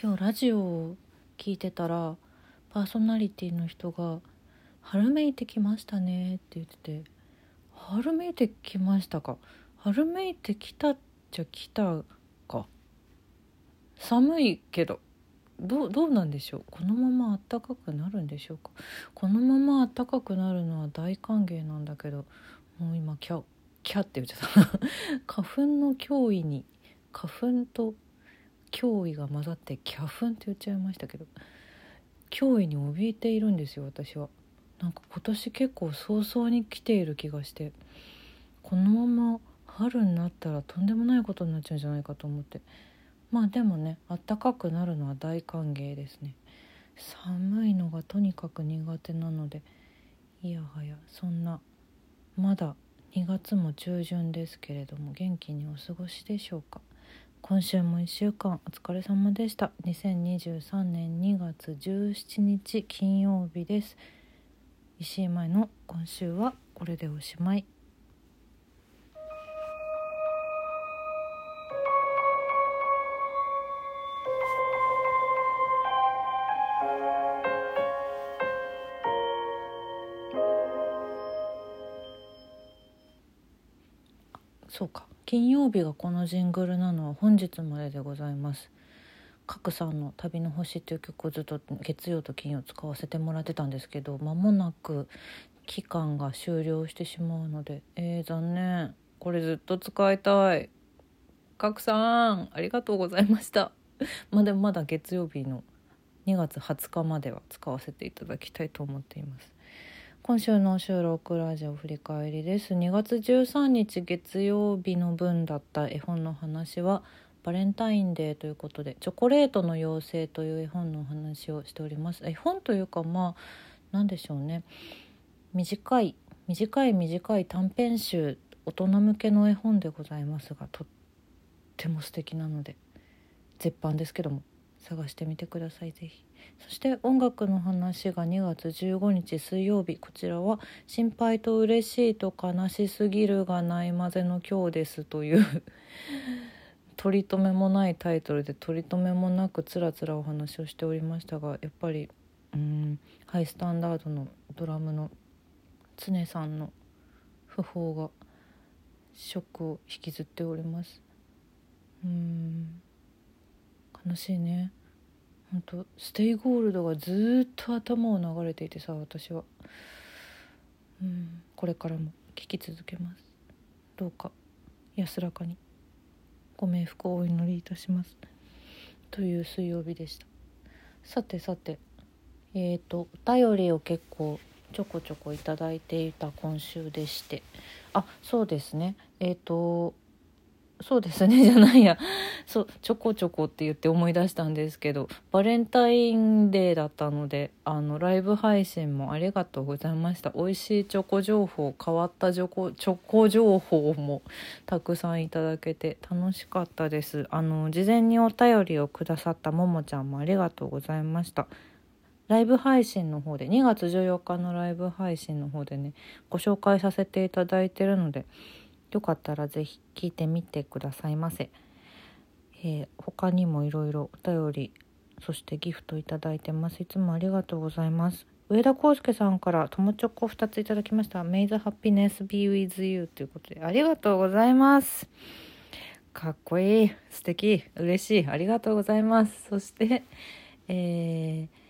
今日ラジオを聞いてたらパーソナリティの人が春めいてきましたねって言ってて、春めいてきましたか、春めいてきたっちゃきたか、寒いけどどうなんでしょう、このまま暖かくなるんでしょうか。このまま暖かくなるのは大歓迎なんだけど、もう今キャって言っちゃった花粉の脅威に花粉と脅威が混ざってキャフンって言っちゃいましたけど、脅威に怯えているんですよ私は。なんか今年結構早々に来ている気がして、このまま春になったらとんでもないことになっちゃうんじゃないかと思って、まあでもね、暖かくなるのは大歓迎ですね。寒いのがとにかく苦手なので、いやはやそんなまだ2月も中旬ですけれども、元気にお過ごしでしょうか。今週も1週間お疲れ様でした。2023年2月17日金曜日です。石井舞の今週はこれでおしまい。そうか、金曜日がこのジングルなのは本日まででございます。角さんの旅の星という曲をずっと月曜と金曜使わせてもらってたんですけど、間もなく期間が終了してしまうので、残念。これずっと使いたい。角さんありがとうございましたまあでもまだ月曜日の2月20日までは使わせていただきたいと思っています。今週の収録ラジオ振り返りです。2月13日月曜日の分だった絵本の話はバレンタインデーということで、チョコレートの妖精という絵本の話をしております。絵本というか、まあなんでしょうね、短い短編集、大人向けの絵本でございますが、とっても素敵なので絶版ですけども探してみてくださいぜひ。そして音楽の話が2月15日水曜日、こちらは心配と嬉しいと悲しすぎるがない混ぜの今日ですという取り留めもないタイトルで、取り留めもなくつらつらお話をしておりましたが、やっぱりハイスタンダードのドラムの常さんの訃報がショックを引きずっております。悲しいね。本当ステイゴールドがずっと頭を流れていてさ、私はこれからも聴き続けます。どうか安らかにご冥福をお祈りいたしますという水曜日でした。さてお便りを結構ちょこちょこいただいていた今週でして、ちょこちょこって言って思い出したんですけど、バレンタインデーだったので、ライブ配信もありがとうございました。美味しいチョコ情報、変わったチョコ情報もたくさんいただけて楽しかったです。事前にお便りをくださったももちゃんもありがとうございました。ライブ配信の方で、2月14日のライブ配信の方でね、ご紹介させていただいてるので、よかったらぜひ聞いてみてくださいませ。他にもいろいろお便り、そしてギフトいただいてます。いつもありがとうございます。上田康介さんから友チョコ2ついただきました。amaze happiness be with you ということでありがとうございます。かっこいい、素敵、嬉しい、ありがとうございます。そして、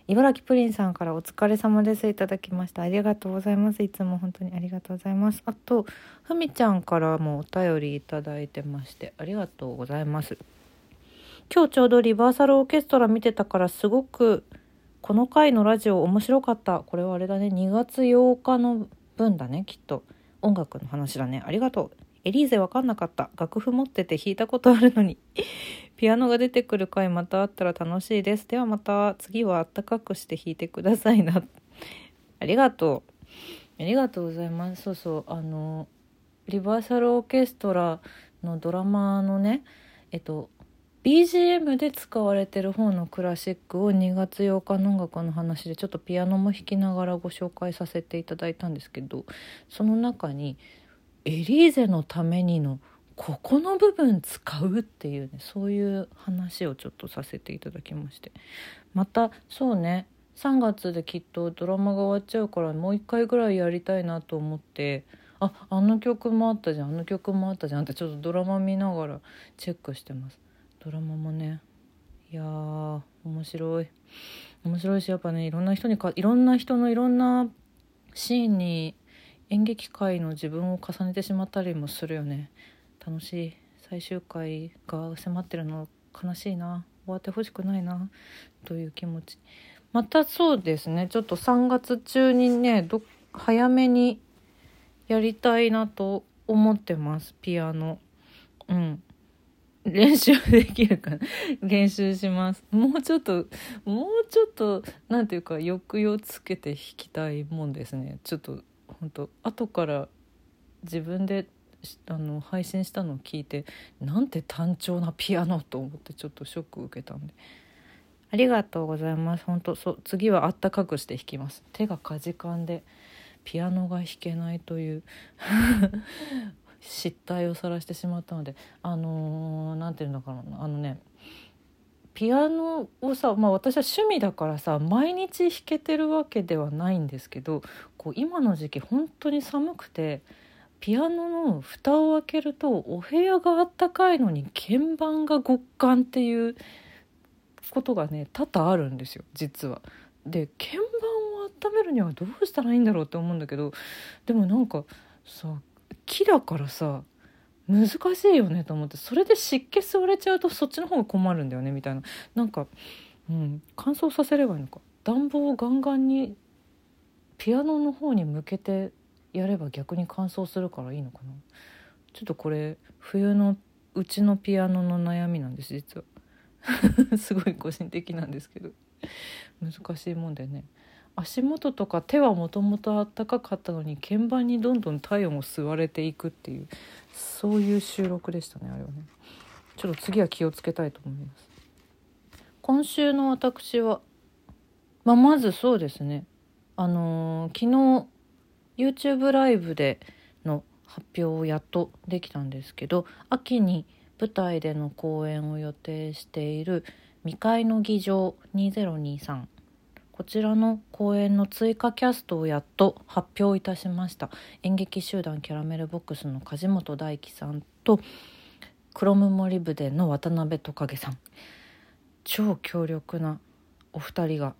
茨城プリンさんからお疲れ様ですいただきました。ありがとうございます。いつも本当にありがとうございます。あとふみちゃんからもお便りいただいてまして、ありがとうございます。今日ちょうどリバーサルオーケストラ見てたから、すごくこの回のラジオ面白かった。これはあれだね、2月8日の分だね、きっと音楽の話だね。ありがとう。エリーゼわかんなかった。楽譜持ってて弾いたことあるのにピアノが出てくる回またあったら楽しいです。ではまた、次はあったかくして弾いてくださいなありがとう、ありがとうございます。そうそう、リバーサルオーケストラのドラマのね、BGM で使われてる方のクラシックを2月8日の音楽の話でちょっとピアノも弾きながらご紹介させていただいたんですけど、その中にエリーゼのためにのここの部分使うっていうね、そういう話をちょっとさせていただきまして、またそうね、3月できっとドラマが終わっちゃうからもう一回ぐらいやりたいなと思って、あの曲もあったじゃんってちょっとドラマ見ながらチェックしてます。ドラマもね、いやー面白いし、やっぱね、いろんな人のいろんなシーンに演劇界の自分を重ねてしまったりもするよね。楽しい。最終回が迫ってるの悲しいな、終わってほしくないなという気持ち。またそうですね、ちょっと3月中にね、早めにやりたいなと思ってます。ピアノ、練習できるかな練習します。もうちょっとなんていうか抑揚つけて弾きたいもんですね。ちょっと本当後から自分で配信したのを聞いて、なんて単調なピアノと思ってちょっとショック受けたんで、ありがとうございます。本当そう、次はあったかくして弾きます。手がかじかんでピアノが弾けないという失態を晒してしまったので、なんていうのかな、ピアノをさ、私は趣味だからさ、毎日弾けてるわけではないんですけど、こう今の時期本当に寒くて、ピアノの蓋を開けるとお部屋があったかいのに鍵盤が極寒っていうことがね多々あるんですよ、実は。で、鍵盤を温めるにはどうしたらいいんだろうって思うんだけど、でもなんかさ、木だからさ難しいよねと思って、それで湿気吸われちゃうとそっちの方が困るんだよねみたいな、なんか、乾燥させればいいのか、暖房をガンガンにピアノの方に向けてやれば逆に乾燥するからいいのかな。ちょっとこれ冬のうちのピアノの悩みなんです、実はすごい個人的なんですけど、難しいもんでね、足元とか手はもともとあったかかったのに鍵盤にどんどん体温を吸われていくっていう、そういう収録でしたね、あれはね。ちょっと次は気をつけたいと思います。今週の私は、まずそうですね、昨日YouTube ライブでの発表をやっとできたんですけど、秋に舞台での公演を予定している未開の議場2023、こちらの公演の追加キャストをやっと発表いたしました。演劇集団キャラメルボックスの梶本大樹さんとクロム森部での渡辺トカゲさん、超強力なお二人が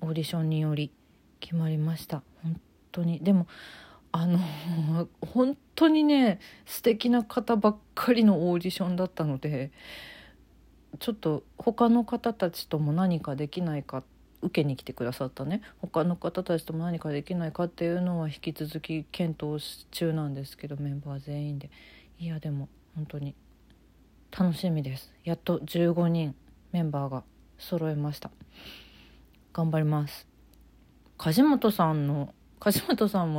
オーディションにより決まりました。本当にでも本当にね、素敵な方ばっかりのオーディションだったので、ちょっと他の方たちとも何かできないか、受けに来てくださったね他の方たちとも何かできないかっていうのは引き続き検討中なんですけど、メンバー全員で、いやでも本当に楽しみです。やっと15人メンバーが揃えました。頑張ります。梶本さんも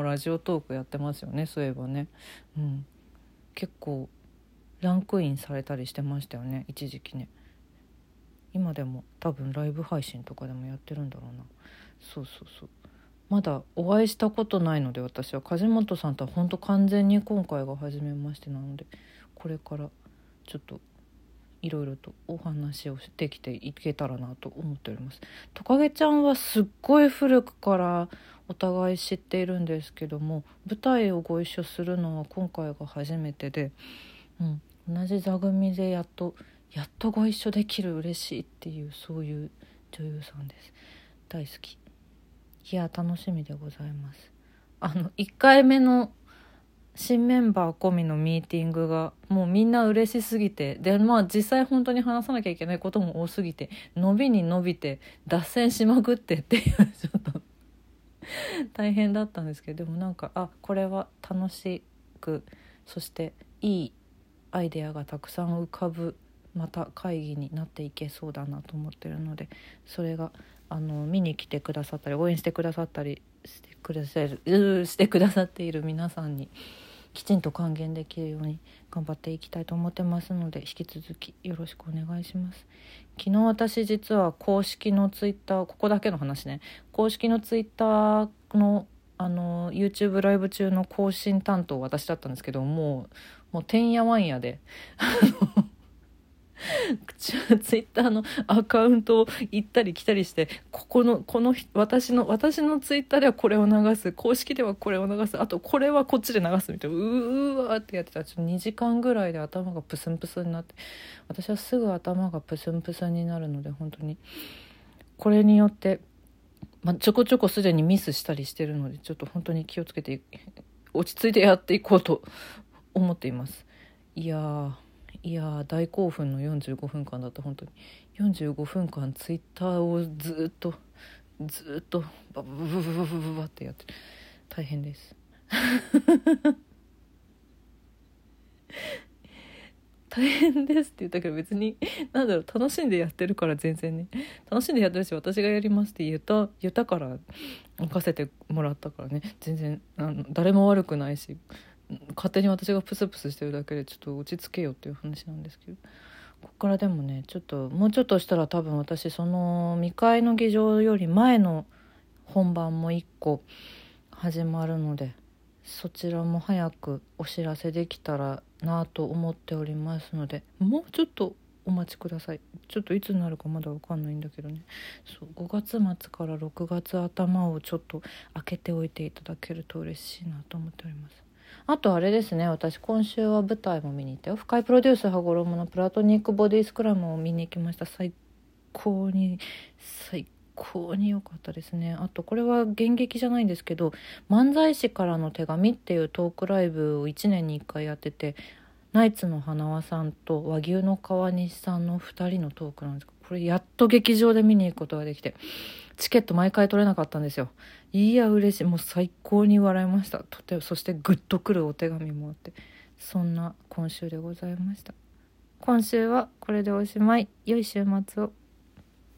ラジオトークやってますよね、そういえばね、結構ランクインされたりしてましたよね、一時期ね。今でも多分ライブ配信とかでもやってるんだろうな。そうまだお会いしたことないので、私は梶本さんとは本当完全に今回が初めましてなので、これからちょっといろいろとお話をしてきていけたらなと思っております。トカゲちゃんはすっごい古くからお互い知っているんですけども、舞台をご一緒するのは今回が初めてで、同じ座組でやっとご一緒できる、嬉しいっていう、そういう女優さんです。大好き。いや楽しみでございます。1回目の新メンバー込みのミーティングがもうみんな嬉しすぎて、で実際本当に話さなきゃいけないことも多すぎて、伸びに伸びて脱線しまくってっていうちょっと大変だったんですけど、でもなんかこれは楽しく、そしていいアイデアがたくさん浮かぶ、また会議になっていけそうだなと思ってるので、それが見に来てくださったり応援してくださったりしてくださっている皆さんにきちんと還元できるように頑張っていきたいと思ってますので、引き続きよろしくお願いします。昨日私実は公式のツイッター、ここだけの話ね、公式のツイッターのYouTube ライブ中の更新担当私だったんですけど、もうもうてんやわんやでツイッターのアカウントを行ったり来たりして、この私のツイッターではこれを流す、公式ではこれを流す、あとこれはこっちで流すみたいな、うわーってやってたら、ちょっと2時間ぐらいで頭がプスンプスンになって、私はすぐ頭がプスンプスンになるので、本当にこれによって、ちょこちょこすでにミスしたりしてるので、ちょっと本当に気をつけて落ち着いてやっていこうと思っています。いやー大興奮の45分間だった。本当に45分間ツイッターをずっとバブブブブブブブってやってる。大変です大変ですって言ったけど、別になんだろう、楽しんでやってるから全然ね、楽しんでやってるし、私がやりますって言ったから任せてもらったからね、全然誰も悪くないし、勝手に私がプスプスしてるだけで、ちょっと落ち着けよっていう話なんですけど、ここからでもね、ちょっともうちょっとしたら多分私、その未開の議場より前の本番も1個始まるので、そちらも早くお知らせできたらなと思っておりますので、もうちょっとお待ちください。ちょっといつになるかまだ分かんないんだけどね。そう、5月末から6月頭をちょっと開けておいていただけると嬉しいなと思っております。あとあれですね、私今週は舞台も見に行ったよ。深井プロデュース羽衣のプラトニックボディスクラムを見に行きました。最高に良かったですね。あとこれは演劇じゃないんですけど、漫才師からの手紙っていうトークライブを1年に1回やってて、ナイツの花輪さんと和牛の川西さんの2人のトークなんですけど、これやっと劇場で見に行くことができて、チケット毎回取れなかったんですよ。いや嬉しい、もう最高に笑いました。とてそしてグッとくるお手紙もあって、そんな今週でございました。今週はこれでおしまい。良い週末を。